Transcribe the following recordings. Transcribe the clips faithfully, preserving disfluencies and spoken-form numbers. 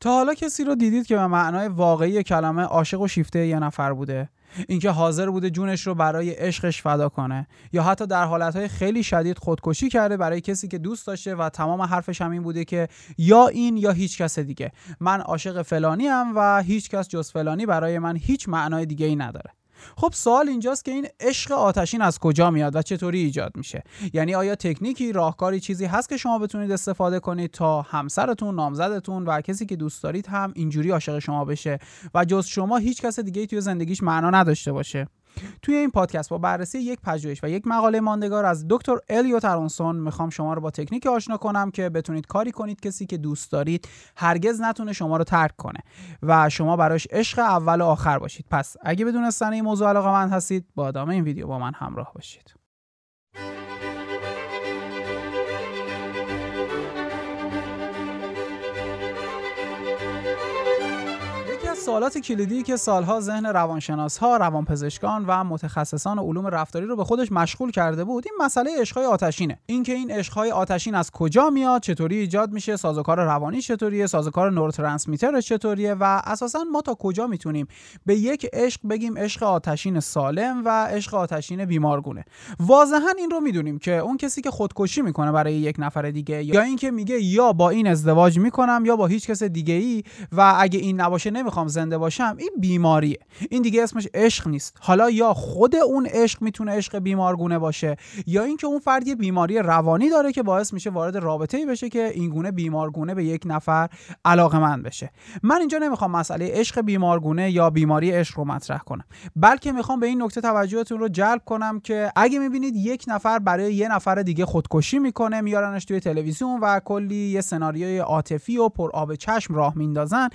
تا حالا کسی رو دیدید که به معنای واقعی کلمه عاشق و شیفته یه نفر بوده؟ اینکه حاضر بوده جونش رو برای عشقش فدا کنه، یا حتی در حالتهای خیلی شدید خودکشی کرده برای کسی که دوست داشته و تمام حرفش همین بوده که یا این یا هیچ کس دیگه، من عاشق فلانی ام و هیچ کس جز فلانی برای من هیچ معنای دیگه ای نداره. خب سوال اینجاست که این عشق آتشین از کجا میاد و چطوری ایجاد میشه؟ یعنی آیا تکنیکی، راهکاری، چیزی هست که شما بتونید استفاده کنید تا همسرتون، نامزدتون و کسی که دوست دارید هم اینجوری عاشق شما بشه و جز شما هیچ کس دیگه‌ای توی زندگیش معنا نداشته باشه؟ توی این پادکست با بررسی یک پژوهش و یک مقاله ماندگار از دکتر الیوت آرونسون میخوام شما رو با تکنیک آشنا کنم که بتونید کاری کنید کسی که دوست دارید هرگز نتونه شما رو ترک کنه و شما براش عشق اول و آخر باشید. پس اگه بدون دونستن این موضوع علاقه‌مند هستید، با ادامه این ویدیو با من همراه باشید. سوالات کلیدی که سالها ذهن روانشناس‌ها، روانپزشکان و متخصصان علوم رفتاری رو به خودش مشغول کرده بود، این مسئله عشق‌های آتشینه. اینکه این عشق‌های آتشین از کجا میاد، چطوری ایجاد میشه، سازوکار روانی چطوریه، سازوکار نوروترانسمیتر چطوریه و اساساً ما تا کجا میتونیم به یک عشق بگیم عشق آتشین سالم و عشق آتشین بیمارگونه. واضحاً این رو میدونیم که اون کسی که خودکشی میکنه برای یک نفر دیگه، یا اینکه میگه یا با این ازدواج میکنم یا با هیچ کس دیگه‌ای و اگه این نباشه نمیخوام زنده باشم، این بیماریه. این دیگه اسمش عشق نیست. حالا یا خود اون عشق میتونه عشق بیمارگونه باشه، یا اینکه اون فرد یه بیماری روانی داره که باعث میشه وارد رابطه‌ای بشه که این گونه بیمارگونه به یک نفر علاقه‌مند بشه. من اینجا نمیخوام مسئله عشق بیمارگونه یا بیماری عشق رو مطرح کنم، بلکه میخوام به این نکته توجهتون رو جلب کنم که اگه میبینید یک نفر برای یه نفر دیگه خودکشی میکنه، میارنش توی تلویزیون و کلی یه سناریوی عاطفی و پر آب چشم راه میندازن،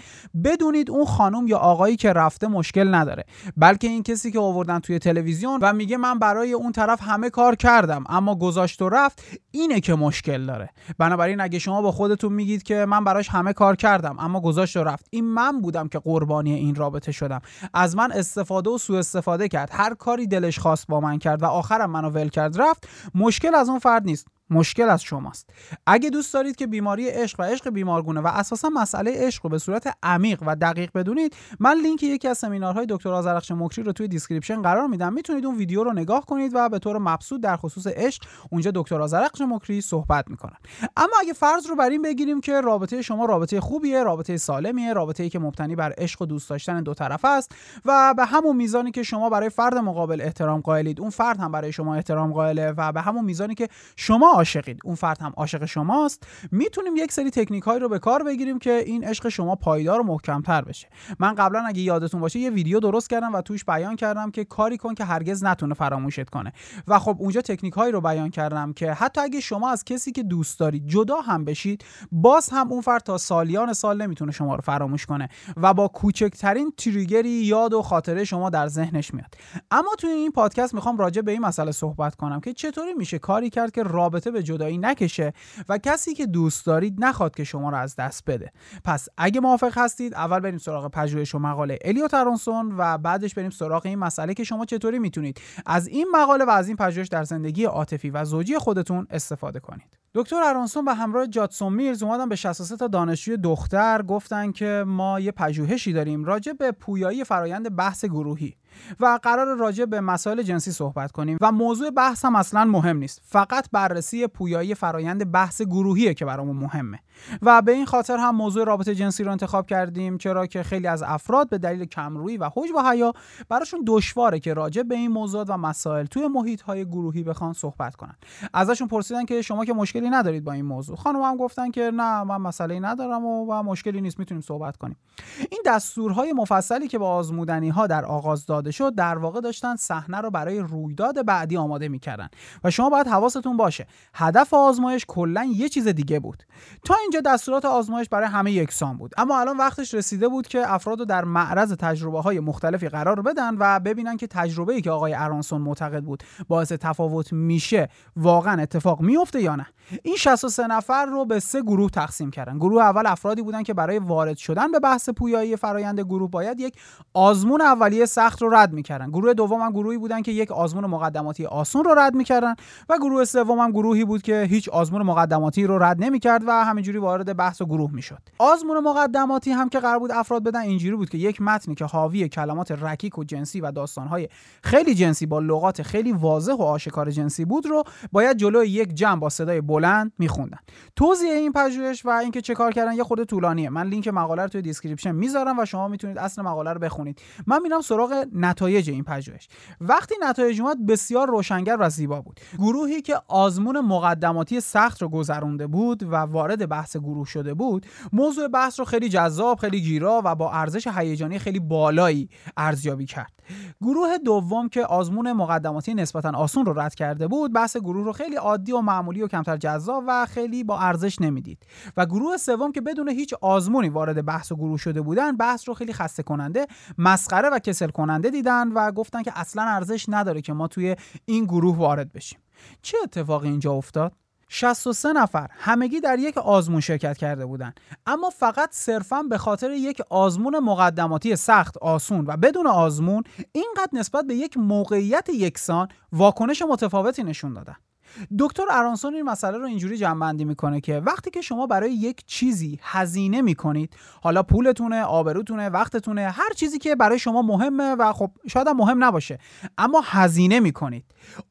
بدونید اون خانم یا آقایی که رفته مشکل نداره، بلکه این کسی که آوردن توی تلویزیون و میگه من برای اون طرف همه کار کردم اما گذاشت و رفت، اینه که مشکل داره. بنابراین اگه شما با خودتون میگید که من براش همه کار کردم اما گذاشت و رفت، این من بودم که قربانی این رابطه شدم، از من استفاده و سوء استفاده کرد، هر کاری دلش خواست با من کرد و آخرم منو ول کرد رفت، مشکل از اون فرد نیست، مشکل از شماست. اگه دوست دارید که بیماری عشق و عشق بیمارگونه و اساسا مسئله عشق رو به صورت عمیق و دقیق بدونید، من لینک یکی از سمینارهای دکتر آذرخش مکری رو توی دیسکریپشن قرار میدم، میتونید اون ویدیو رو نگاه کنید و به طور مبسوط در خصوص عشق اونجا دکتر آذرخش مکری صحبت میکنن. اما اگه فرض رو بر این بگیریم که رابطه شما رابطه خوبیه، رابطه سالمیه، رابطه‌ای که مبتنی بر عشق و دوست داشتن دو طرفه است و به همون میزانی که شما برای فرد مقابل احترام قائلید، اون فرد هم برای شما احترام قائله و به همون میزانی که شما عاشقید، اون فرد هم عاشق شماست، میتونیم یک سری تکنیک هایی رو به کار بگیریم که این عشق شما پایدار و محکم تر بشه. من قبلا اگه یادتون باشه یه ویدیو درست کردم و توش بیان کردم که کاری کن که هرگز نتونه فراموشت کنه و خب اونجا تکنیک هایی رو بیان کردم که حتی اگه شما از کسی که دوست دارید جدا هم بشید، باز هم اون فرد تا سالیان سال نمیتونه شما رو فراموش کنه و با کوچکترین تریگری یاد و خاطره شما در ذهنش میاد. اما توی این پادکست میخوام راجع به این مسئله صحبت کنم که چطوری میشه کاری کرد که رابطه به جدایی نکشه و کسی که دوست دارید نخواد که شما رو از دست بده. پس اگه موافق هستید اول بریم سراغ پژوهش و مقاله الیوت آرونسون و بعدش بریم سراغ این مسئله که شما چطوری میتونید از این مقاله و از این پژوهش در زندگی عاطفی و زوجی خودتون استفاده کنید. دکتر آرونسون به همراه جاد سومرز اومدن به شصت و سه تا دانشجوی دختر گفتن که ما یه پژوهشی داریم راجع به پویایی فرایند بحث گروهی و قرار راجع به مسائل جنسی صحبت کنیم و موضوع بحث هم اصلا مهم نیست، فقط بررسی پویایی فرایند بحث گروهیه که برامون مهمه و به این خاطر هم موضوع رابطه جنسی رو انتخاب کردیم، چرا که خیلی از افراد به دلیل کمرویی و حجب و حیا براشون دشواره که راجع به این موضوع و مسائل توی محیط‌های گروهی بخوان صحبت کنن. ازشون پرسیدن که شما که مشکلی ندارید با این موضوع؟ خانم‌ها هم گفتن که نه، من مسئله‌ای ندارم و, و مشکلی نیست، میتونیم صحبت کنیم. این دستورهای مفصلی که با آزمودنی‌ها در آغاز داده شد در واقع داشتن صحنه رو برای رویداد بعدی آماده می‌کردن و شما باید حواستون باشه هدف آزمایش کلاً یه چیز دیگه بود. تا اینجا دستورات آزمایش برای همه یکسان بود، اما الان وقتش رسیده بود که افراد رو در معرض تجربه‌های مختلفی قرار بدن و ببینن که تجربه‌ای که آقای آرونسون معتقد بود باعث تفاوت میشه واقعاً اتفاق میفته یا نه. این شصت و سه نفر رو به سه گروه تقسیم کردن. گروه اول افرادی بودن که برای وارد شدن به بحث پویایی فرآیند گروه باید یک آزمون اولیه سخت رو رد می‌کردن. گروه دوم هم گروهی بودن که یک آزمون مقدماتی آسون رو رد می‌کردن و گروه سوم هم گروهی بود که هیچ آزمون مقدماتی رو رد نمی‌کرد و همینجوری وارد بحث و گروه می‌شد. آزمون مقدماتی هم که قرار بود افراد بدن اینجوری بود که یک متنی که حاوی کلمات رکیک و جنسی و داستان‌های خیلی جنسی با لغات خیلی واضح و آشکار جنسی بود رو باید جلوی یک جمع با صدای بلند میخوندن. توضیح این پژوهش و اینکه چه کار کردن یه خورده طولانیه. من لینک مقاله رو توی دیسکریپشن میذارم و شما میتونید اصل مقاله رو بخونید. من میرم سراغ نتایج این پژوهش. وقتی نتایج اومد بسیار روشنگر و زیبا بود. گروهی که آزمون مقدماتی سخت رو گذرونده بود و وارد بحث گروه شده بود، موضوع بحث رو خیلی جذاب، خیلی گیرا و با ارزش هیجانی خیلی بالایی ارزیابی کرد. گروه دوم که آزمون مقدماتی نسبتاً آسون رو رد کرده بود، بحث گروه رو خیلی عادی و معمولی و کمتر جذاب و خیلی با ارزش نمیدید. و گروه سوم که بدون هیچ آزمونی وارد بحث و گروه شده بودن، بحث رو خیلی خسته کننده، مسخره و کسل کننده دیدن و گفتن که اصلاً ارزش نداره که ما توی این گروه وارد بشیم. چه اتفاقی اینجا افتاد؟ شصت و سه نفر همگی در یک آزمون شرکت کرده بودند، اما فقط صرفاً به خاطر یک آزمون مقدماتی سخت، آسون و بدون آزمون اینقدر نسبت به یک موقعیت یکسان واکنش متفاوتی نشون دادن. دکتر ارانسون این مسئله رو اینجوری جمع‌بندی میکنه که وقتی که شما برای یک چیزی هزینه میکنید، حالا پولتونه، آبروتونه، وقتتونه، هر چیزی که برای شما مهمه و خب شاید هم مهم نباشه، اما هزینه میکنید،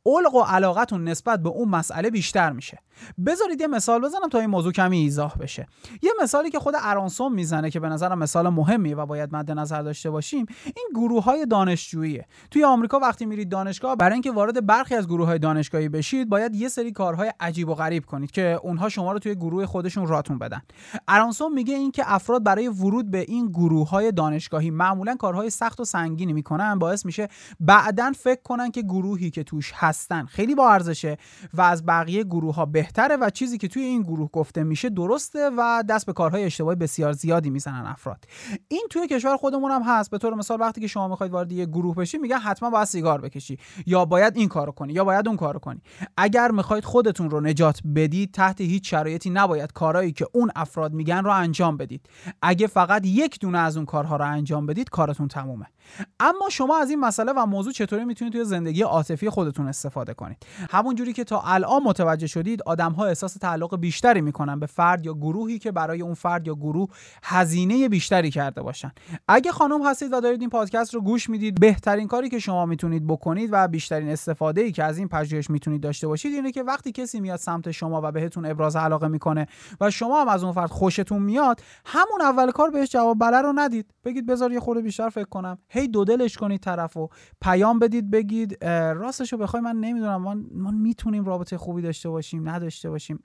علق و علاقتون نسبت به اون مسئله بیشتر میشه. بذارید یه مثال بزنم تا این موضوع کمی ایضاح بشه. یه مثالی که خود ارانسون میزنه که به نظرم مثال مهمیه و باید مد نظر داشته باشیم، این گروه‌های دانشجوییه. توی آمریکا وقتی میرید دانشگاه، برای اینکه وارد برخی از گروه‌های دانشگاهی بشید، باید یه سری کارهای عجیب و غریب کنید که اونها شما رو توی گروه خودشون راتون بدن. ارانسون میگه این که افراد برای ورود به این گروه‌های دانشگاهی معمولاً کارهای سخت و سنگینی میکنن، باعث میشه بعداً فکر کنن که گروهی که توش هستن خیلی با ارزشه و از بقیه گروه‌ها بهتره و چیزی که توی این گروه گفته میشه درسته و دست به کارهای اشتباهی بسیار زیادی میزنن افراد. این توی کشور خودمون هم هست. به طور مثال وقتی که شما میخواید وارد یه گروه بشی، میگن حتما باید سیگار بکشی، یا باید این کارو کنی، یا باید اون کارو کنی. اگر میخواید خودتون رو نجات بدید، تحت هیچ شرایطی نباید کارهایی که اون افراد میگن رو انجام بدید. اگه فقط یک دونه از اون کارها رو انجام بدید، کارتون تمومه. اما شما از این مسئله و موضوع چطوری میتونید توی زندگی عاطفی خودتون استفاده کنید؟ همون جوری که تا الان متوجه شدید، آدم‌ها احساس تعلق بیشتری میکنن به فرد یا گروهی که برای اون فرد یا گروه هزینه بیشتری کرده باشن. اگه خانم هستید و دارید این پادکست رو گوش میدید، بهترین کاری که شما میتونید بکنید و بیشترین استفاده‌ای که از این پژوهش میتونید داشته باشید اینه که وقتی کسی میاد سمت شما و بهتون ابراز علاقه میکنه و شما هم از اون فرد خوشتون میاد، همون اول کار بهش جواب بله رو ندید. بگید بذار یه خورده بیشتر فکر کنم. هی دو دلش کنید طرفو، پیام بدید، بگید راستشو بخوای من نمیدونم، ما, ما میتونیم رابطه خوبی داشته باشیم، نداشته باشیم،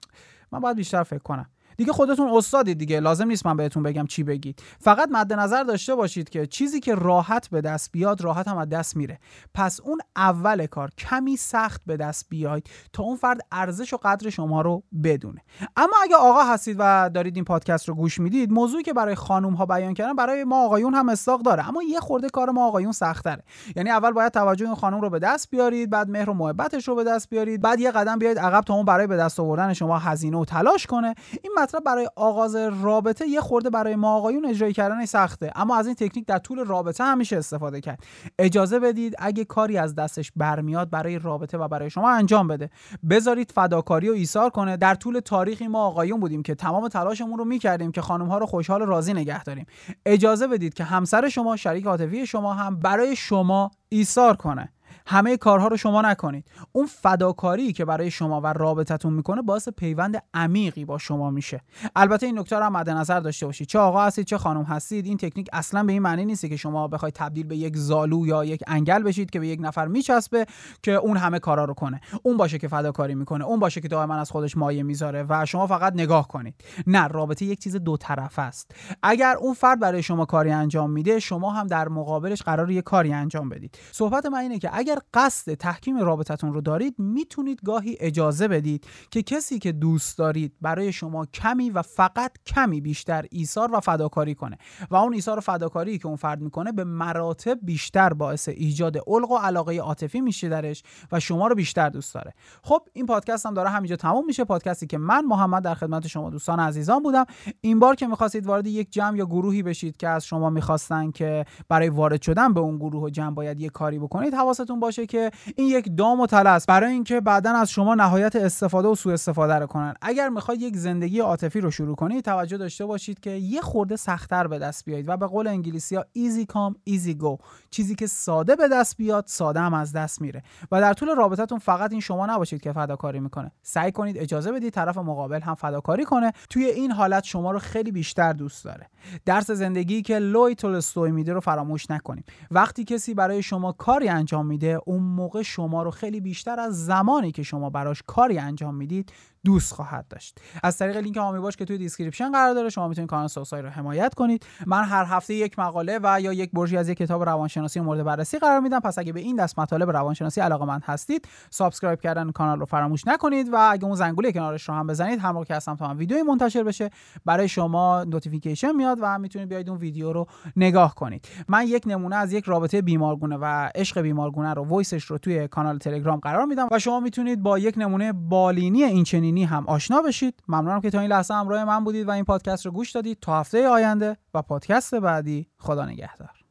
من باید بیشتر فکر کنم. دیگه خودتون استادید دیگه، لازم نیست من بهتون بگم چی بگید. فقط مد نظر داشته باشید که چیزی که راحت به دست بیاد، راحت هم از دست میره. پس اون اول کار کمی سخت به دست بیاید تا اون فرد ارزش و قدر شما رو بدونه. اما اگه آقا هستید و دارید این پادکست رو گوش میدید، موضوعی که برای خانم ها بیان کردن برای ما آقایون هم استحقاق داره، اما یه خورده کار ما آقایون سخت تره. یعنی اول باید توجه این خانم رو به دست بیارید، بعد مهر و محبتش رو به دست بیارید، بعد یه قدم بیاید عقب تا اون برای به دست آوردن شما هزینه و تلاش کنه. این مطلب برای آغاز رابطه یه خورده برای ما آقایون اجرایی کردن سخته، اما از این تکنیک در طول رابطه همیشه استفاده کرد. اجازه بدید اگه کاری از دستش برمیاد برای رابطه و برای شما انجام بده. بذارید فداکاری و ایثار کنه. در طول تاریخ ما آقایون بودیم که تمام تلاشمون رو می‌کردیم که خانم‌ها رو خوشحال و راضی نگه داریم. اجازه بدید که همسر شما، شریک عاطفی شما هم برای شما ایثار کنه. همه کارها رو شما نکنید. اون فداکاری که برای شما و رابطتون میکنه باعث پیوند عمیقی با شما میشه. البته این نکته رو هم مد نظر داشته باشید، چه آقا هستید چه خانم هستید، این تکنیک اصلا به این معنی نیست که شما بخواید تبدیل به یک زالو یا یک انگل بشید که به یک نفر میچسبه که اون همه کارا رو کنه، اون باشه که فداکاری میکنه، اون باشه که دائما از خودش مایه میذاره و شما فقط نگاه کنید. نه، رابطه یک چیز دو طرفه است. اگر اون فرد برای شما کاری انجام میده، شما هم در مقابلش قراره یک کاری انجام بدید. صحبت من اینه که اگر قصد تحکیم رابطتون رو دارید میتونید گاهی اجازه بدید که کسی که دوست دارید برای شما کمی و فقط کمی بیشتر ایثار و فداکاری کنه و اون ایثار و فداکاری که اون فرد میکنه به مراتب بیشتر باعث ایجاد علق و علاقه عاطفی میشه درش و شما رو بیشتر دوست داره. خب این پادکست هم داره همینجا تموم میشه، پادکستی که من محمد در خدمت شما دوستان عزیزان بودم. این بار که می‌خواستید وارد یک جمع یا گروهی بشید که از شما می‌خواستن که برای وارد شدن به اون گروه و جمع باید یک کاری بکنید، حواستون باشه که این یک دام و طلسم برای اینکه بعداً از شما نهایت استفاده و سوء استفاده رو کنن. اگر می‌خواید یک زندگی عاطفی رو شروع کنید توجه داشته باشید که یه خورده سخت‌تر به دست بیایید و به قول انگلیسی‌ها ایزی کام ایزی گو، چیزی که ساده به دست بیاد ساده هم از دست میره. و در طول رابطتون فقط این شما نباشید که فداکاری میکنه، سعی کنید اجازه بدید طرف مقابل هم فداکاری کنه. توی این حالت شما رو خیلی بیشتر دوست داره. درس زندگی که لوی تولستوی میده رو فراموش نکنیم. وقتی کسی برای شما کاری انجام میده اون موقع شما رو خیلی بیشتر از زمانی که شما براش کاری انجام میدید دوست خواهد داشت. از طریق لینک هامی باش که توی دیسکریپشن قرار داره شما میتونید کانال سوسای رو حمایت کنید. من هر هفته یک مقاله و یا یک برشی از یک کتاب روانشناسی مورد بررسی قرار میدم، پس اگه به این دست مطالب روانشناسی علاقه‌مند هستید سابسکرایب کردن کانال رو فراموش نکنید و اگه اون زنگوله کنارش رو هم بزنید هر موقع که هستم تا هم ویدیوی منتشر بشه برای شما نوتیفیکیشن میاد و میتونید بیاید اون ویدیو رو نگاه کنید. من یک نمونه از یک رابطه بیمارگونه و عشق بیمارگونه رو وایسش رو توی کانال تلگرام قرار میدم و شما میتونید با یک نمونه بالینی این چنینی هم آشنا بشید. ممنونم که تا این لحظه همراه من بودید و این پادکست رو گوش دادید. تا هفته آینده و پادکست بعدی، خدا نگهدار.